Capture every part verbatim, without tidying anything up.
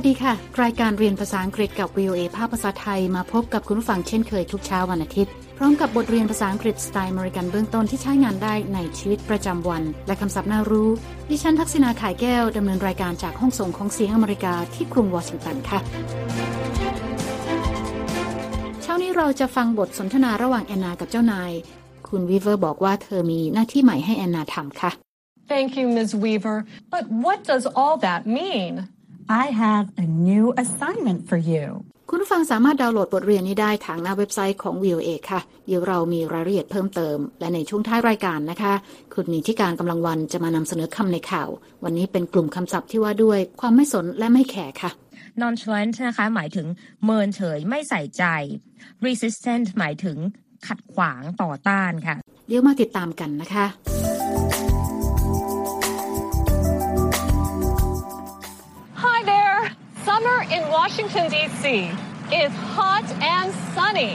วัสดีค่ะรายการเรียนภาษาอังกฤษกับ วี โอ เอ ภาคภาษาไทยมาพบกับคุณผู้ฟังเช่นเคยทุกเช้าวันอาทิตย์พร้อมกับบทเรียนภาษาอังกฤษสไตล์อเมริกันเบื้องต้นที่ใช้งานได้ในชีวิตประจำวันและคำศัพท์น่ารู้ดิฉันทักษิณาขายแก้วดำเนินรายการจากห้องส่งของเสียงอเมริกาที่กรุงวอชิงตันค่ะเช้านี้เราจะฟังบทสนทนาระหว่างแอนนากับเจ้านายคุณวีเวอร์บอกว่าเธอมีหน้าที่ใหม่ให้แอนนาทำค่ะ Thank you, Miz Weaver. But what does all that mean? I have a new assignment for you. คุณผู้ฟังสามารถดาวน์โหลดบทเรียนนี้ได้ทางหน้าเว็บไซต์ของ วี โอ เอ ค่ะเดี๋ยวเรามีรายละเอียดเพิ่มเติมและในช่วงท้ายรายการนะคะคุณนิติการกำลังวันจะมานำเสนอคำในข่าววันนี้เป็นกลุ่มคำศัพท์ที่ว่าด้วยความไม่สนและไม่แคร์ค่ะNonchalant นะคะหมายถึงเมินเฉยไม่ใส่ใจ Resistant หมายถึงขัดขวางต่อต้านค่ะเดี๋ยวมาติดตามกันนะคะHi there. Summer in Washington ดี ซี is hot and sunny.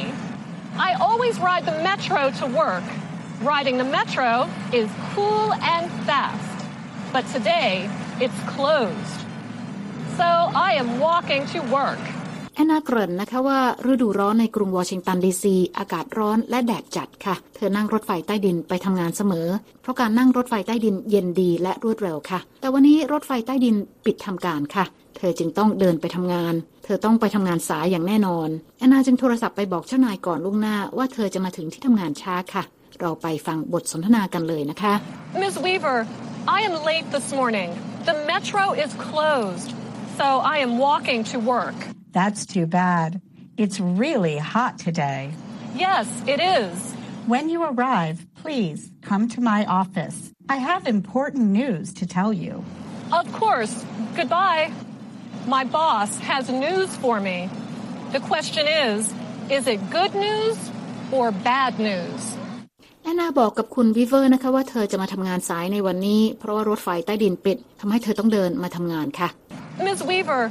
I always ride the metro to work. Riding the metro is cool and fast. But today, it's closed.So I am walking to work. แอนนาเกริ่นนะคะว่าฤดูร้อนในกรุงวอชิงตันดีซีอากาศร้อนและแดดจัดค่ะเธอนั่งรถไฟใต้ดินไปทำงานเสมอเพราะการนั่งรถไฟใต้ดินเย็นดีและรวดเร็วค่ะแต่วันนี้รถไฟใต้ดินปิดทำการค่ะเธอจึงต้องเดินไปทำงานเธอต้องไปทำงานสายอย่างแน่นอนแอนนาจึงโทรศัพท์ไปบอกเจ้านายก่อนล่วงหน้าว่าเธอจะมาถึงที่ทำงานช้าค่ะเราไปฟังบทสนทนากันเลยนะคะ Miss Weaver, I am late this morning. The metro is closed.So I am walking to work. That's too bad. It's really hot today. Yes, it is. When you arrive, please come to my office. I have important news to tell you. Of course. Goodbye. My boss has news for me. The question is, is it good news or bad news?แอนนาบอกกับคุณวิเวอร์นะคะว่าเธอจะมาทำงานสายในวันนี้เพราะว่ารถไฟใต้ดินปิดทำให้เธอต้องเดินมาทำงานค่ะ Miss Weaver,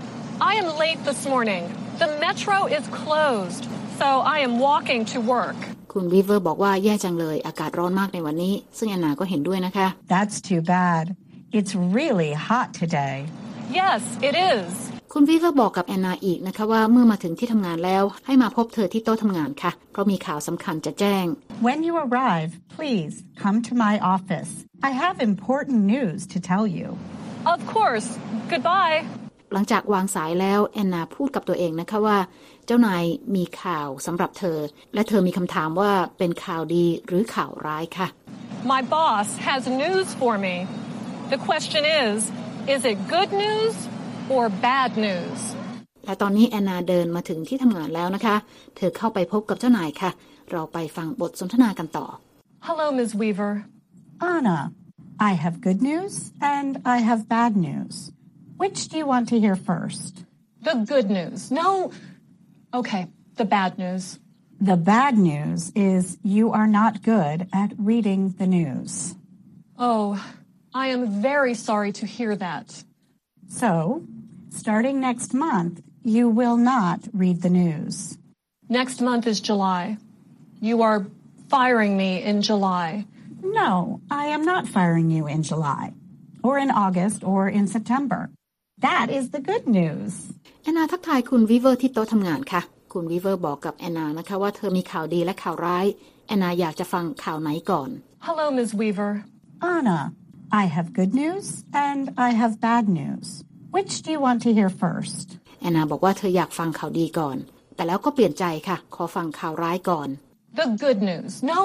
I am late this morning. The metro is closed, so I am walking to work. คุณวิเวอร์บอกว่าแย่จังเลยอากาศร้อนมากในวันนี้ซึ่งแอนนาก็เห็นด้วยนะคะ That's too bad. It's really hot today. Yes, it is. คุณวิเวอร์บอกกับแอนนาอีกนะคะว่าเมื่อมาถึงที่ทำงานแล้วให้มาพบเธอที่โต๊ะทำงานค่ะเพราะมีข่าวสำคัญจะแจ้งWhen you arrive, please come to my office. I have important news to tell you. Of course. Goodbye. หลังจากวางสายแล้วแอนนาพูดกับตัวเองนะคะว่าเจ้านายมีข่าวสำหรับเธอและเธอมีคำถามว่าเป็นข่าวดีหรือข่าวร้ายค่ะ My boss has news for me. The question is, is it good news or bad news? และตอนนี้แอนนาเดินมาถึงที่ทำงานแล้วนะคะเธอเข้าไปพบกับเจ้านายค่ะเราไปฟังบทสนทนากันต่อ Hello, Miz Weaver. Anna, I have good news and I have bad news. Which do you want to hear first? The good news. No. Okay, the bad news. The bad news is you are not good at reading the news. Oh, I am very sorry to hear that. So, starting next month, you will not read the news. Next month is July.You are firing me in July. No, I am not firing you in July, or in August, or in September. That is the good news. แอนนาทักทายคุณวีเวอร์ที่โต๊ะทำงานค่ะคุณวีเวอร์บอกกับแอนนานะคะว่าเธอมีข่าวดีและข่าวร้ายแอนนาอยากจะฟังข่าวไหนก่อน Hello, Miz Weaver. Anna, I have good news and I have bad news. Which do you want to hear first? แอนนาบอกว่าเธออยากฟังข่าวดีก่อนแต่แล้วก็เปลี่ยนใจค่ะขอฟังข่าวร้ายก่อนThe good news. No.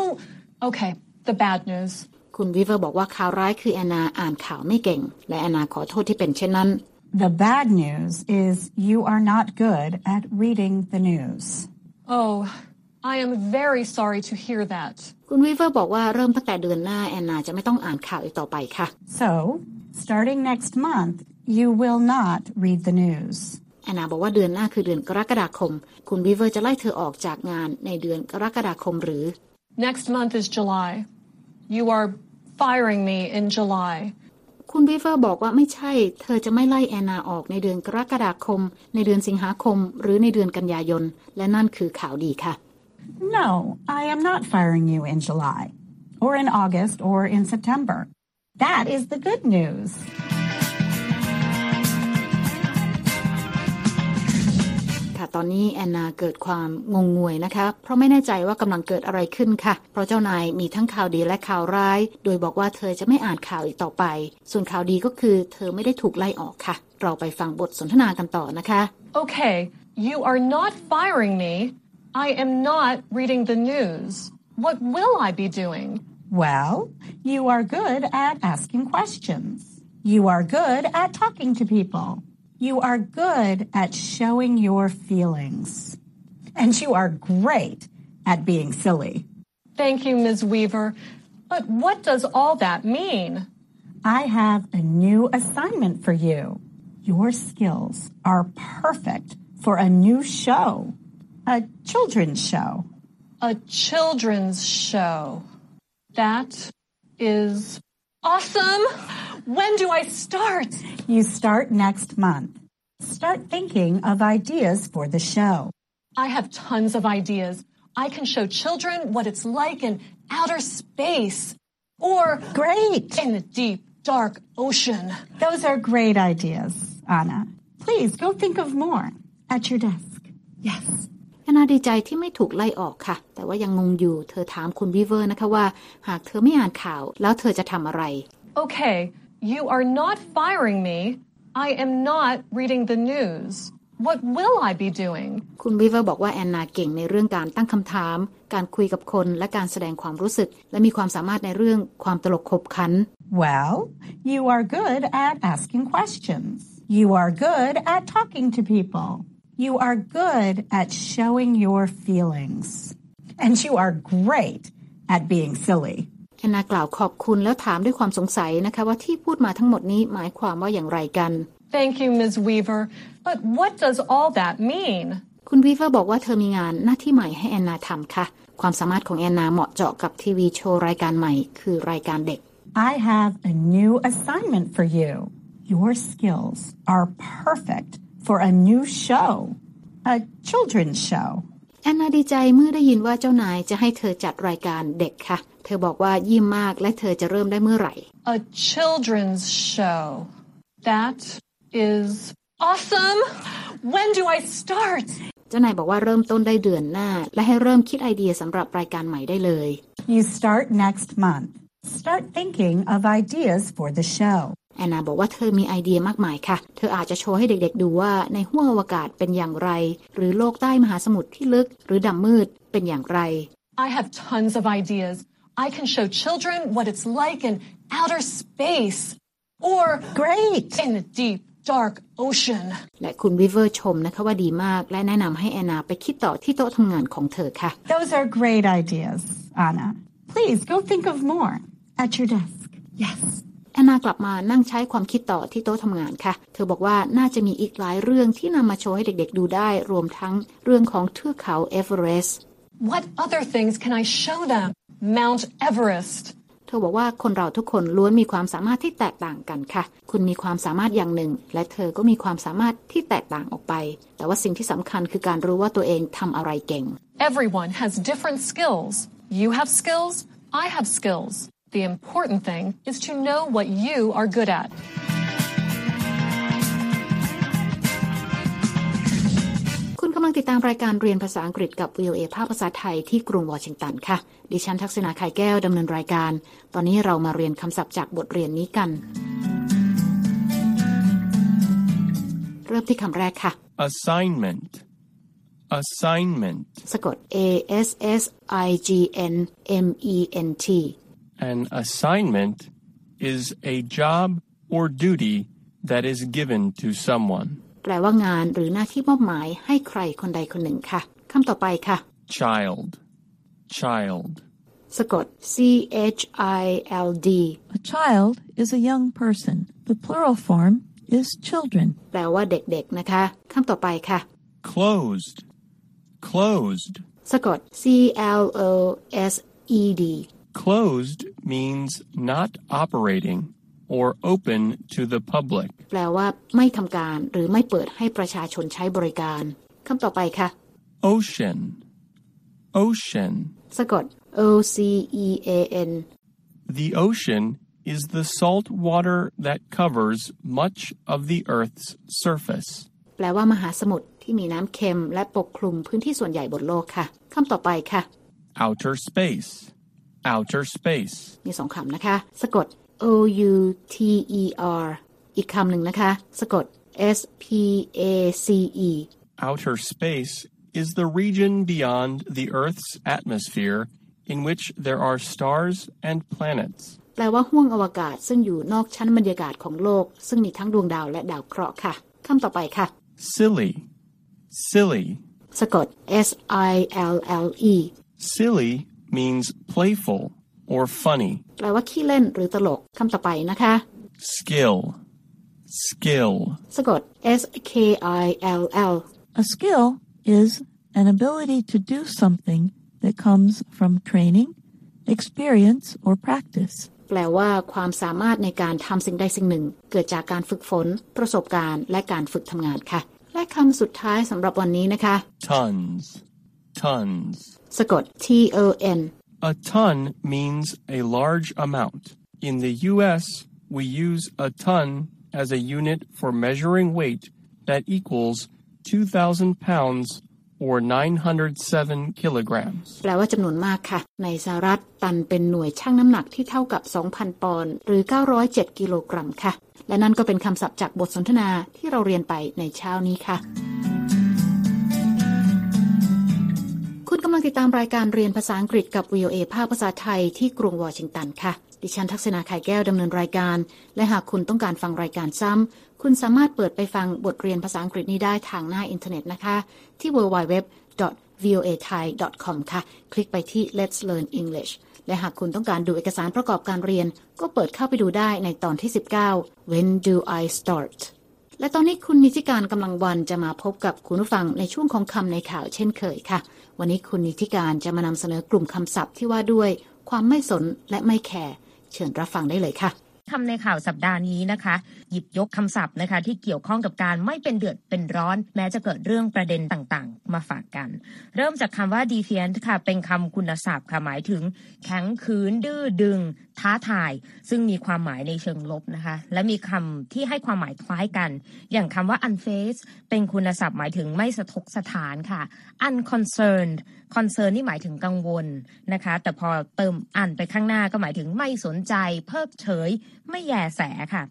Okay. The bad news. คุณวิเวอร์บอกว่าข่าวร้ายคือแอนนาอ่านข่าวไม่เก่งและแอนนาขอโทษที่เป็นเช่นนั้น The bad news is you are not good at reading the news. Oh, I am very sorry to hear that. คุณวิเวอร์บอกว่าเริ่มตั้งแต่เดือนหน้าแอนนาจะไม่ต้องอ่านข่าวอีกต่อไปค่ะ So, starting next month, you will not read the news.แอนนาบอกว่าเดือนหน้าคือเดือนกรกฎาคมคุณวีเวอร์จะไล่เธอออกจากงานในเดือนกรกฎาคมหรือ Next month is July. You are firing me in July. คุณวีเวอร์บอกว่าไม่ใช่เธอจะไม่ไล่แอนนาออกในเดือนกรกฎาคมในเดือนสิงหาคมหรือในเดือนกันยายนและนั่นคือข่าวดีค่ะ No, I am not firing you in July, or in August, or in September. That is the good news. ค่ะตอนนี้แอนนาเกิดความงงงวยนะคะเพราะไม่แน่ใจว่ากำลังเกิดอะไรขึ้นค่ะเพราะเจ้านายมีทั้งข่าวดีและข่าวร้ายโดยบอกว่าเธอจะไม่อ่านข่าวอีกต่อไปส่วนข่าวดีก็คือเธอไม่ได้ถูกไล่ออกค่ะเราไปฟังบทสนทนากันต่อนะคะ Okay, you are not firing me. I am not reading the news. What will I be doing? Well, you are good at asking questions. You are good at talking to people.You are good at showing your feelings. And you are great at being silly. Thank you, Miz Weaver. But what does all that mean? I have a new assignment for you. Your skills are perfect for a new show, a children's show. A children's show. That is awesome.When do I start? You start next month. Start thinking of ideas for the show. I have tons of ideas. I can show children what it's like in outer space or great in the deep, dark ocean. Those are great ideas, Anna. Please go think of more at your desk. Yes.แอนนาดีใจที่ไม่ถูกไล่ออกค่ะแต่ว่ายังงงอยู่เธอถามคุณวีเวอร์นะคะว่าหากเธอไม่อ่านข่าวแล้วเธอจะทำอะไร Okay.You are not firing me. I am not reading the news. What will I be doing? คุณวีเวอร์บอกว่าแอนนาเก่งในเรื่องการตั้งคำถามการคุยกับคนและการแสดงความรู้สึกและมีความสามารถในเรื่องความตลกขบขัน Well, you are good at asking questions. You are good at talking to people. You are good at showing your feelings. And you are great at being silly.แอนนากล่าวขอบคุณแล้วถามด้วยความสงสัยนะคะว่าที่พูดมาทั้งหมดนี้หมายความว่าอย่างไรกัน Thank you, Miz Weaver. But what does all that mean? คุณ Weaver บอกว่าเธอมีงานหน้าที่ใหม่ให้แอนนาทำค่ะความสามารถของแอนนาเหมาะเจาะกับทีวีโชว์รายการใหม่คือรายการเด็ก I have a new assignment for you. Your skills are perfect for a new show, a children's show. แอนนาดีใจเมื่อได้ยินว่าเจ้านายจะให้เธอจัดรายการเด็กค่ะเธอบอกว่ายิ่มมากและเธอจะเริ่มได้เมื่อไหร่ A children's show. That is awesome. When do I start? เจ้านายบอกว่าเริ่มต้นได้เดือนหน้าและให้เริ่มคิดไอเดียสำหรับรายการใหม่ได้เลย You start next month. Start thinking of ideas for the show. แอนนาบอกว่าเธอมีไอเดียมากมายค่ะเธออาจจะโชว์ให้เด็กๆดูว่าในห้วงอวกาศเป็นอย่างไรหรือโลกใต้มหาสมุทรที่ลึกหรือดำมืดเป็นอย่างไร I have tons of ideas.I can show children what it's like in outer space or great in the deep, dark ocean. และคุณวีเวอร์ชมนะคะว่าดีมากและแนะนำให้แอนนาไปคิดต่อที่โต๊ะทำงานของเธอค่ะ Those are great ideas, Anna. Please go think of more at your desk. Yes. แอนนากลับมานั่งใช้ความคิดต่อที่โต๊ะทำงานค่ะเธอบอกว่าน่าจะมีอีกหลายเรื่องที่นำมาโชว์ให้เด็กๆดูได้รวมทั้งเรื่องของเทือกเขาเอเวอเรสต์ What other things can I show them?Mount Everest เธอบอกว่าคนเราทุกคนล้วนมีความสามารถที่แตกต่างกันค่ะคุณมีความสามารถอย่างหนึ่งและเธอก็มีความสามารถที่แตกต่างออกไปแต่ว่าสิ่งที่สำคัญคือการรู้ว่าตัวเองทำอะไรเก่ง Everyone has different skills. You have skills. I have skills. The important thing is to know what you are good at.กำลังติดตามรายการเรียนภาษาอังกฤษกับ วี โอ เอ ภาคภาษาไทยที่กรุงวอชิงตันค่ะดิฉันทักษณาไข่แก้วดำเนินรายการตอนนี้เรามาเรียนคำศัพท์จากบทเรียนนี้กันเริ่มที่คำแรกค่ะ assignment assignment สะกด A S S I G N M E N T An assignment is a job or duty that is given to someoneแปลว่างานหรือหน้าที่มอบหมายให้ใครคนใดคนหนึ่งค่ะคำต่อไปค่ะ child child สะกด C H I L D A child is a young person. The plural form is children. แปลว่าเด็กๆนะคะคำต่อไปค่ะ closed closed สะกด C L O S E D Closed means not operating.or open to the public แปลว่าไม่ทำการหรือไม่เปิดให้ประชาชนใช้บริการคำต่อไปค่ะ ocean ocean สะกด O C E A N The ocean is the salt water that covers much of the earth's surface แปลว่ามหาสมุทร ที่มีน้ำเค็มและปกคลุมพื้นที่ส่วนใหญ่บนโลกค่ะคำต่อไปค่ะ outer space outer space มีสองคำนะคะสะกด o u t e r อีกคำหนึ่งนะคะสะกด s p a c e outer space is the region beyond the Earth's atmosphere in which there are stars and planetsแปลว่าห้วงอวกาศซึ่งอยู่นอกชั้นบรรยากาศของโลกซึ่งมีทั้งดวงดาวและดาวเคราะห์ค่ะคำต่อไปค่ะ silly silly สะกด s i l l e silly means playful or funny แปลว่าขี้เล่นหรือตลกคำต่อไปนะคะ skill skill สะกด s k i l l a skill is an ability to do something that comes from training experience or practiceแปลว่าความสามารถในการทำสิ่งใดสิ่งหนึ่งเกิดจากการฝึกฝนประสบการณ์และการฝึกทำงานค่ะและคำสุดท้ายสำหรับวันนี้นะคะ tons tons สะกด t o n A ton means a large amount. In the U S, we use a ton as a unit for measuring weight that equals two thousand pounds or nine hundred seven kilograms แปลว่าจำนวนมากค่ะในสหรัฐตันเป็นหน่วยชั่งน้ำหนักที่เท่ากับ สองพัน ปอนด์หรือเก้าร้อยเจ็ดกิโลกรัมค่ะและนั่นก็เป็นคำศัพท์จากบทสนทนาที่เราเรียนไปในเช้านี้ค่ะคุณกำลังติดตามรายการเรียนภาษาอังกฤษกับ วี โอ เอ ภาคภาษาไทยที่กรุงวอชิงตันค่ะดิฉันทักษณาไข่แก้วดำเนินรายการและหากคุณต้องการฟังรายการซ้ำคุณสามารถเปิดไปฟังบทเรียนภาษาอังกฤษนี้ได้ทางหน้าอินเทอร์เน็ตนะคะที่ ดับเบิลยู ดับเบิลยู ดับเบิลยู ดอท วี โอ เอ ไทย ดอท คอม ค่ะคลิกไปที่ Let's Learn English และหากคุณต้องการดูเอกสารประกอบการเรียนก็เปิดเข้าไปดูได้ในตอนที่สิบเก้า When do I start และตอนนี้คุณนิติการกำลังวันจะมาพบกับคุณผู้ฟังในช่วงของคำในข่าวเช่นเคยค่ะวันนี้คุณนิติการจะมานำเสนอกลุ่มคำศัพท์ที่ว่าด้วยความไม่สนและไม่แคร์เชิญรับฟังได้เลยค่ะคำในข่าวสัปดาห์นี้นะคะหยิบยกคำศัพท์นะคะที่เกี่ยวข้องกับการไม่เป็นเดือดเป็นร้อนแม้จะเกิดเรื่องประเด็นต่างๆมาฝากกันเริ่มจากคำว่า defiant ค่ะเป็นคำคุณศัพท์ค่ะหมายถึงแข็งขืนดื้อดึงท้าทายซึ่งมีความหมายในเชิงลบนะคะและมีคำที่ให้ความหมายคล้ายกันอย่างคำว่า unfazed เป็นคุณศัพท์หมายถึงไม่สะทกสะท้านค่ะ unconcerned concern นี่หมายถึงกังวลนะคะแต่พอเติมอันไปข้างหน้าก็หมายถึงไม่สนใจเพิกเฉยไม่แยแสค่ะ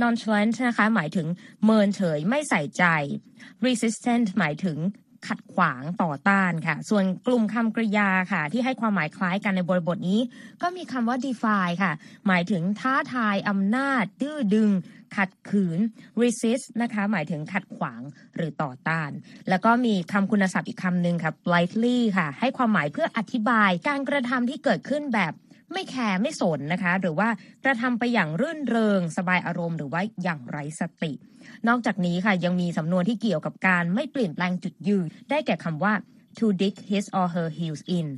nonchalant นะคะหมายถึงเมินเฉยไม่ใส่ใจ resistant หมายถึงขัดขวางต่อต้านค่ะส่วนกลุ่มคำกริยาค่ะที่ให้ความหมายคล้ายกันในบริบทนี้ก็มีคำว่า defy ค่ะหมายถึงท้าทายอำนาจดื้อดึงขัดขืน resist นะคะหมายถึงขัดขวางหรือต่อต้านแล้วก็มีคำคุณศัพท์อีกคำหนึ่งค่ะ blithely ค่ะให้ความหมายเพื่ออธิบายการกระทำที่เกิดขึ้นแบบไม่แคร์ไม่สนนะคะหรือว่ากระทำไปอย่างรื่นเริงสบายอารมณ์หรือว่าอย่างไร้สตินอกจากนี้ค่ะยังมีสำนวนที่เกี่ยวกับการไม่เปลี่ยนแปลงจุดยืนได้แก่คำว่า to dig his or her heels in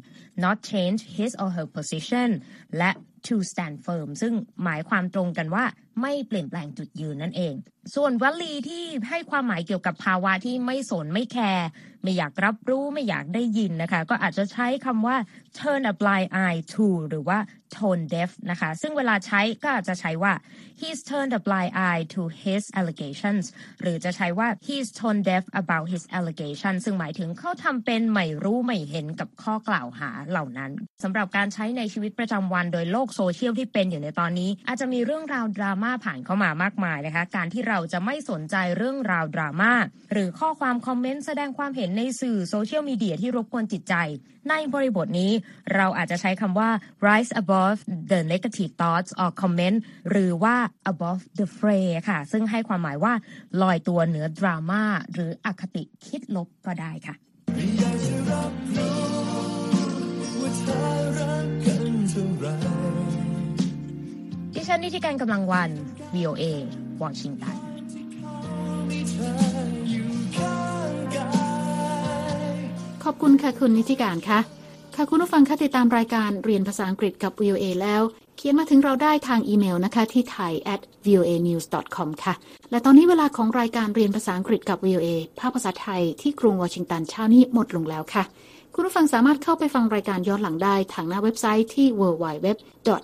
not change his or her position และ to stand firm ซึ่งหมายความตรงกันว่าไม่เปลี่ยนแปลงจุดยืนนั่นเองส่วนวลีที่ให้ความหมายเกี่ยวกับภาวะที่ไม่สนไม่แคร์ไม่อยากรับรู้ไม่อยากได้ยินนะคะก็อาจจะใช้คำว่า turn a blind eye to หรือว่า tone deaf นะคะซึ่งเวลาใช้ก็อาจจะใช้ว่า he's turned a blind eye to his allegations หรือจะใช้ว่า he's tone deaf about his allegations ซึ่งหมายถึงเขาทำเป็นไม่รู้ไม่เห็นกับข้อกล่าวหาเหล่านั้นสำหรับการใช้ในชีวิตประจำวันโดยโลกโซเชียลที่เป็นอยู่ในตอนนี้อาจจะมีเรื่องราวดราม่าผ่านเข้ามามากมายนะคะการที่เราจะไม่สนใจเรื่องราวดราม่าหรือข้อความคอมเมนต์แสดงความเห็นในสื่อโซเชียลมีเดียที่รบกวนจิตใจในบริบทนี้เราอาจจะใช้คำว่า rise above the negative thoughts or comment หรือว่า above the fray ค่ะซึ่งให้ความหมายว่าลอยตัวเหนือดราม่าหรืออคติคิดลบก็ได้ค่ะดิฉันนิติการกำลังวัน วี โอ เอ Washingtonขอบคุณค่ะคุณนิติการค่ะค่ะคุณผู้ฟังค่ะติดตามรายการเรียนภาษาอังกฤษกับ วี โอ เอ แล้วเขียนมาถึงเราได้ทางอีเมลนะคะที่ ไทย แอท วี โอ เอ นิวส์ ดอท คอม ค่ะและตอนนี้เวลาของรายการเรียนภาษาอังกฤษกับ วี โอ เอ ภาคภาษาไทยที่กรุงวอชิงตันเช้านี้หมดลงแล้วค่ะคุณผู้ฟังสามารถเข้าไปฟังรายการย้อนหลังได้ทางหน้าเว็บไซต์ที่ ดับเบิลยู ดับเบิลยู ดับเบิลยู ดอ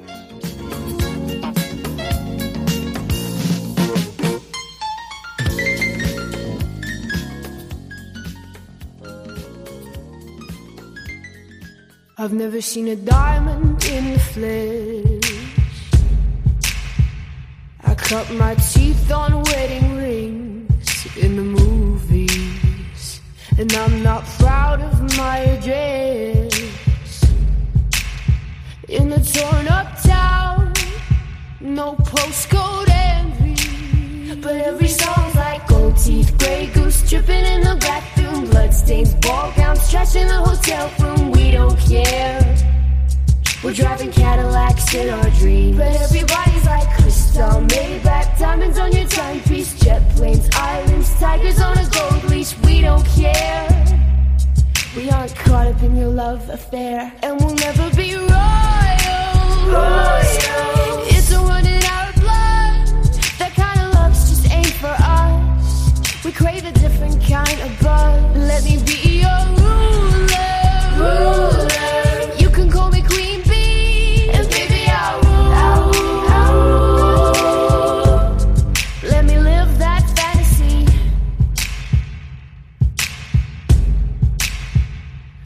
I've never seen a diamond in the flesh. I cut my teeth on wedding rings in the movies, and I'm not proud of my address. In a torn up town, no postcode envy, but every song's like gold teeth, gray goose dripping in the bathroom, bloodstains, ball gowns, trash in the hotel room. We don't care. We're driving Cadillacs in our dreams, but everybody's like crystal Maybach, diamonds on your timepiece, jet planes, islands, tigers on a gold leash. We don't care. We aren't caught up in your love affair, and we'll never be royal. Royal. It's a one in our blood. That kind of love just ain't for us. We crave a different kind of buzz. Let me be your ruler. Ruler. You can call me Queen Bee, and baby I'll rule, I'll rule, I'll rule. Let me live that fantasy.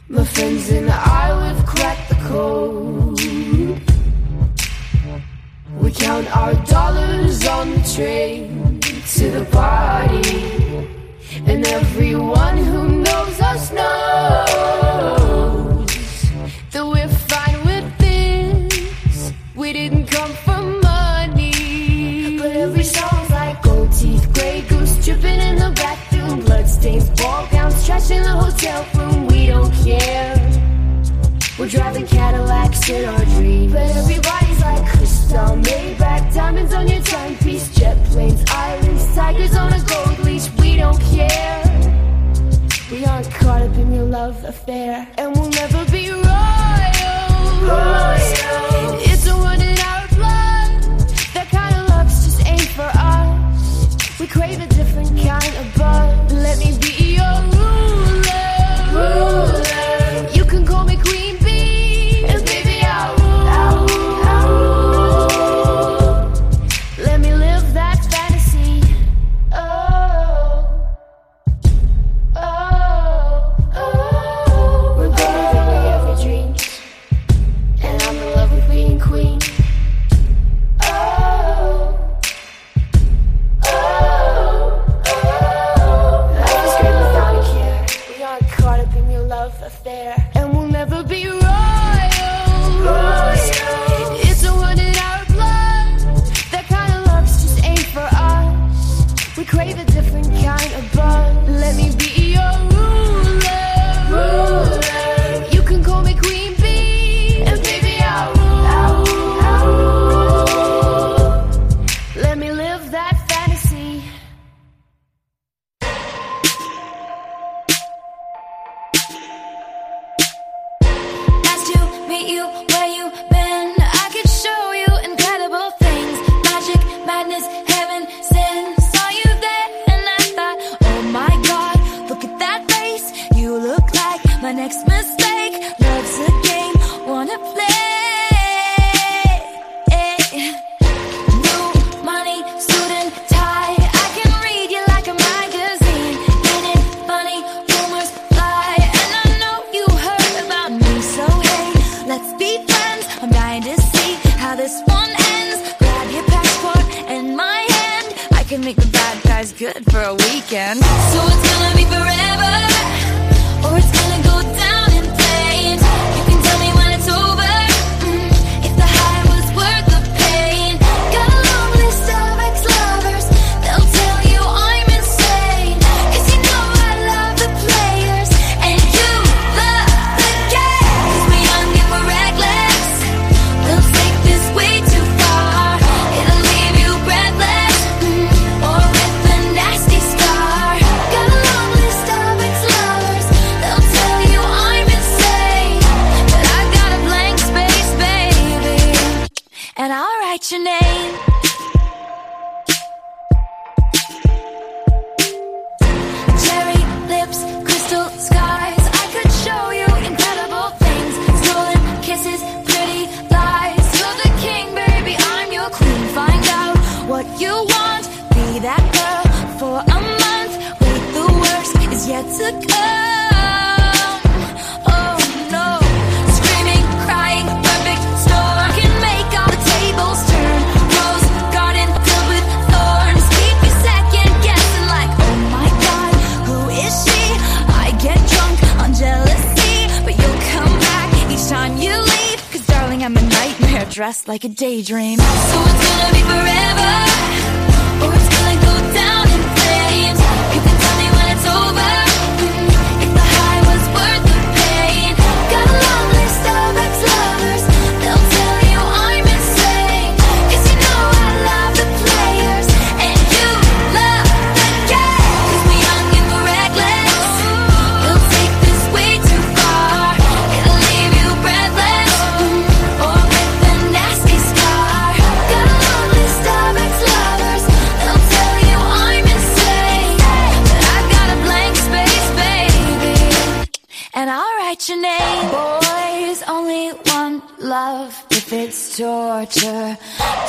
My friends and I, we've cracked the code. We count our dollars on the train to the party, and everyone who knows us knows that we're fine with this. We didn't come for money, but every song's like gold teeth, gray goose dripping in the bathroom, bloodstains, ball gowns, trash in the hotel room. We don't care. We're driving Cadillacs in our dreams, but everybody's like crystal Maybach, diamonds on your timepiece, jet planes, islands, tigers on a gold leash. We don't care. We aren't caught up in your love affair, and we'll never be wrong. Royal. It's a one in our blood. That kind of love's just ain't for us. We crave a different kind of buzz. Let me be your ruler. Ruler. You can call me Queen Bee, and baby I'll rule, I'll rule, I'll rule. Let me live that fantasy. Oh, oh, oh. We're better than we ever dreamed. I'm in love with being queen. Oh, oh, oh. Life is great without a care. We aren't caught up in your love affair, and we'll never be royal. Royal. It's a one in our blood. That kind of love's just ain't for us. We crave a different kind of buzz. Let me be your ruler. Ruler. You can call me queen. My next mistake, love's a game, wanna play. New money, student tie, I can read you like a magazine. Ain't it funny, rumors fly, and I know you heard about me, so hey, let's be friends. I'm dying to see how this one ends. Grab your passport and my hand, I can make the bad guys good for a weekend. So it's gonna be forever, or it's gonna go down in flames. You can tell me when it's over, mm, if the high was worth the pain. Got a long list of ex-lovers, they'll tell you I'm insane. Cause you know I love the players, and you love the game. Cause we're young and we're reckless, we'll take this way too far. It'll leave you breathless, mm, or with a nasty scar. Got a long list of ex-lovers, they'll tell you Dressed like a daydream. So it's gonna be forever, or it's gonna go down in flames. You can tell me when it's over, if the high was worth the pain. Got a long list of ex-lovers, they'll tell you I'm insane. Cause you know I love the players, and you love the game. Cause we're young and we're reckless, you'll take this way too far. It'll leave you breathless, or your name. Boys only want love if it's torture.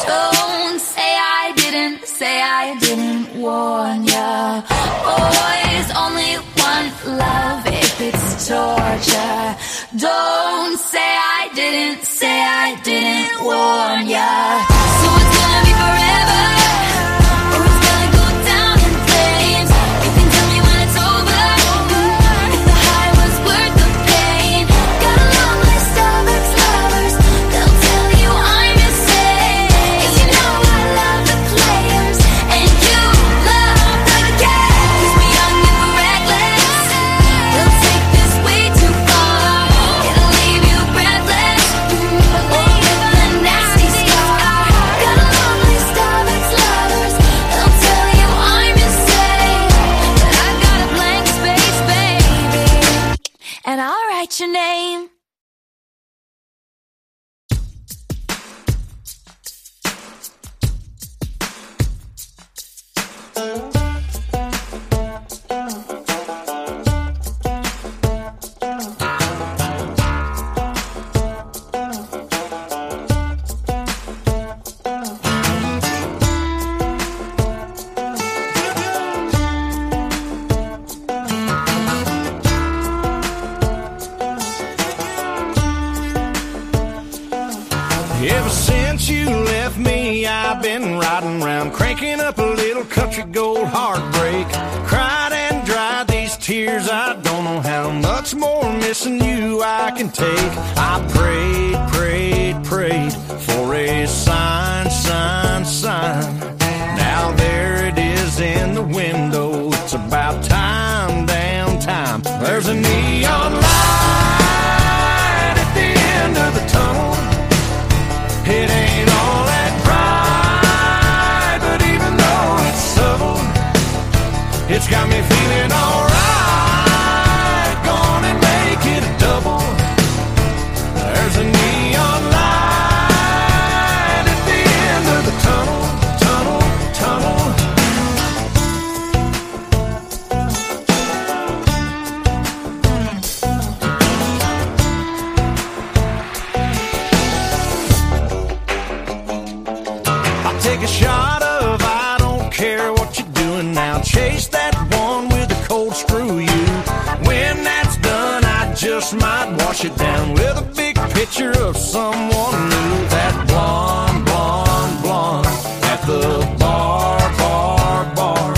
Don't say I didn't, say I didn't warn ya. Boys only want love if it's torture. Don't say I didn't, say I didn't warn ya. So it's gonna be forever. Your name. Ever since you left me, I've been riding around, cranking up a little country gold heartbreak. Cried and dried these tears, I don't know how much more missing you I can take. I prayed, prayed, prayed for a sign, sign, sign. Now there it is in the window, it's about time, damn time. There's a neon light at the end of the tunnel. It ain't all that bright, but even though it's subtle, it's got me feeling alright. Gonna make it a double. There's a neon light at the end of the tunnel, tunnel, tunnel. Shot of I don't care what you're doing now. Chase that one with a cold screw you. When that's done, I just might wash it down with a big picture of someone new. That blonde, blonde, blonde at the bar, bar, bar.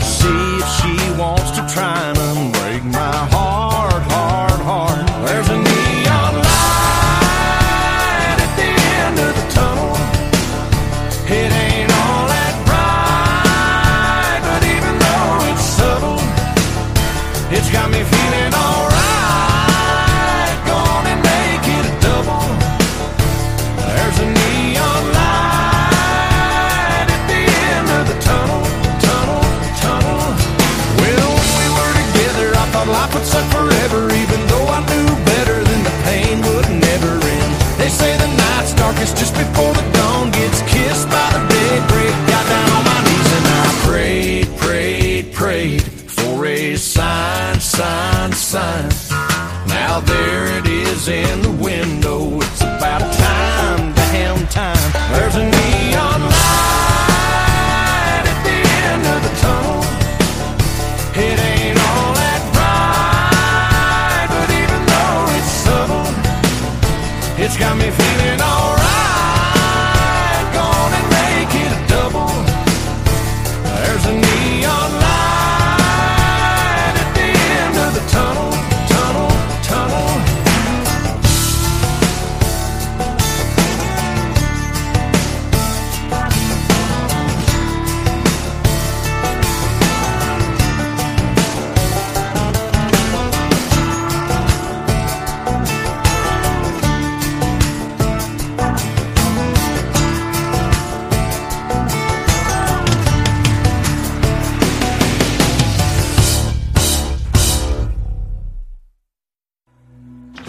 See if she wants to try and unbreak my heart, heart, heart. There's a neon light at the end of the tunnel. It ain't all that bright, but even though it's subtle, it's got me feeling alright. Gonna make it a double. There's a neon light at the end of the tunnel, tunnel, tunnel. Well, when we were together, I thought life would suck forever, even though I knew better than the pain would never end. They say the night's darkest just before the dawn gets kissed by the daybreak. Got down on my knees and I prayed, prayed, prayed for a sign, sign, sign. Now there it is in the window. It's about time, damn time. There's a neon light at the end of the tunnel. It ain't all that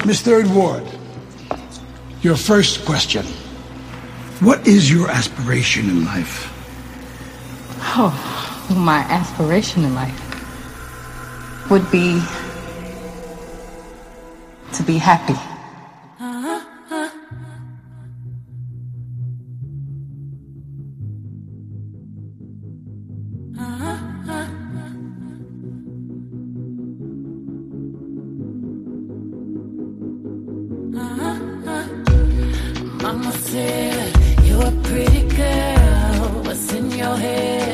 Miz Third Ward, your first question. What is your aspiration in life? Oh, my aspiration in life would be to be happy. Mama said, you're a pretty girl, what's in your head?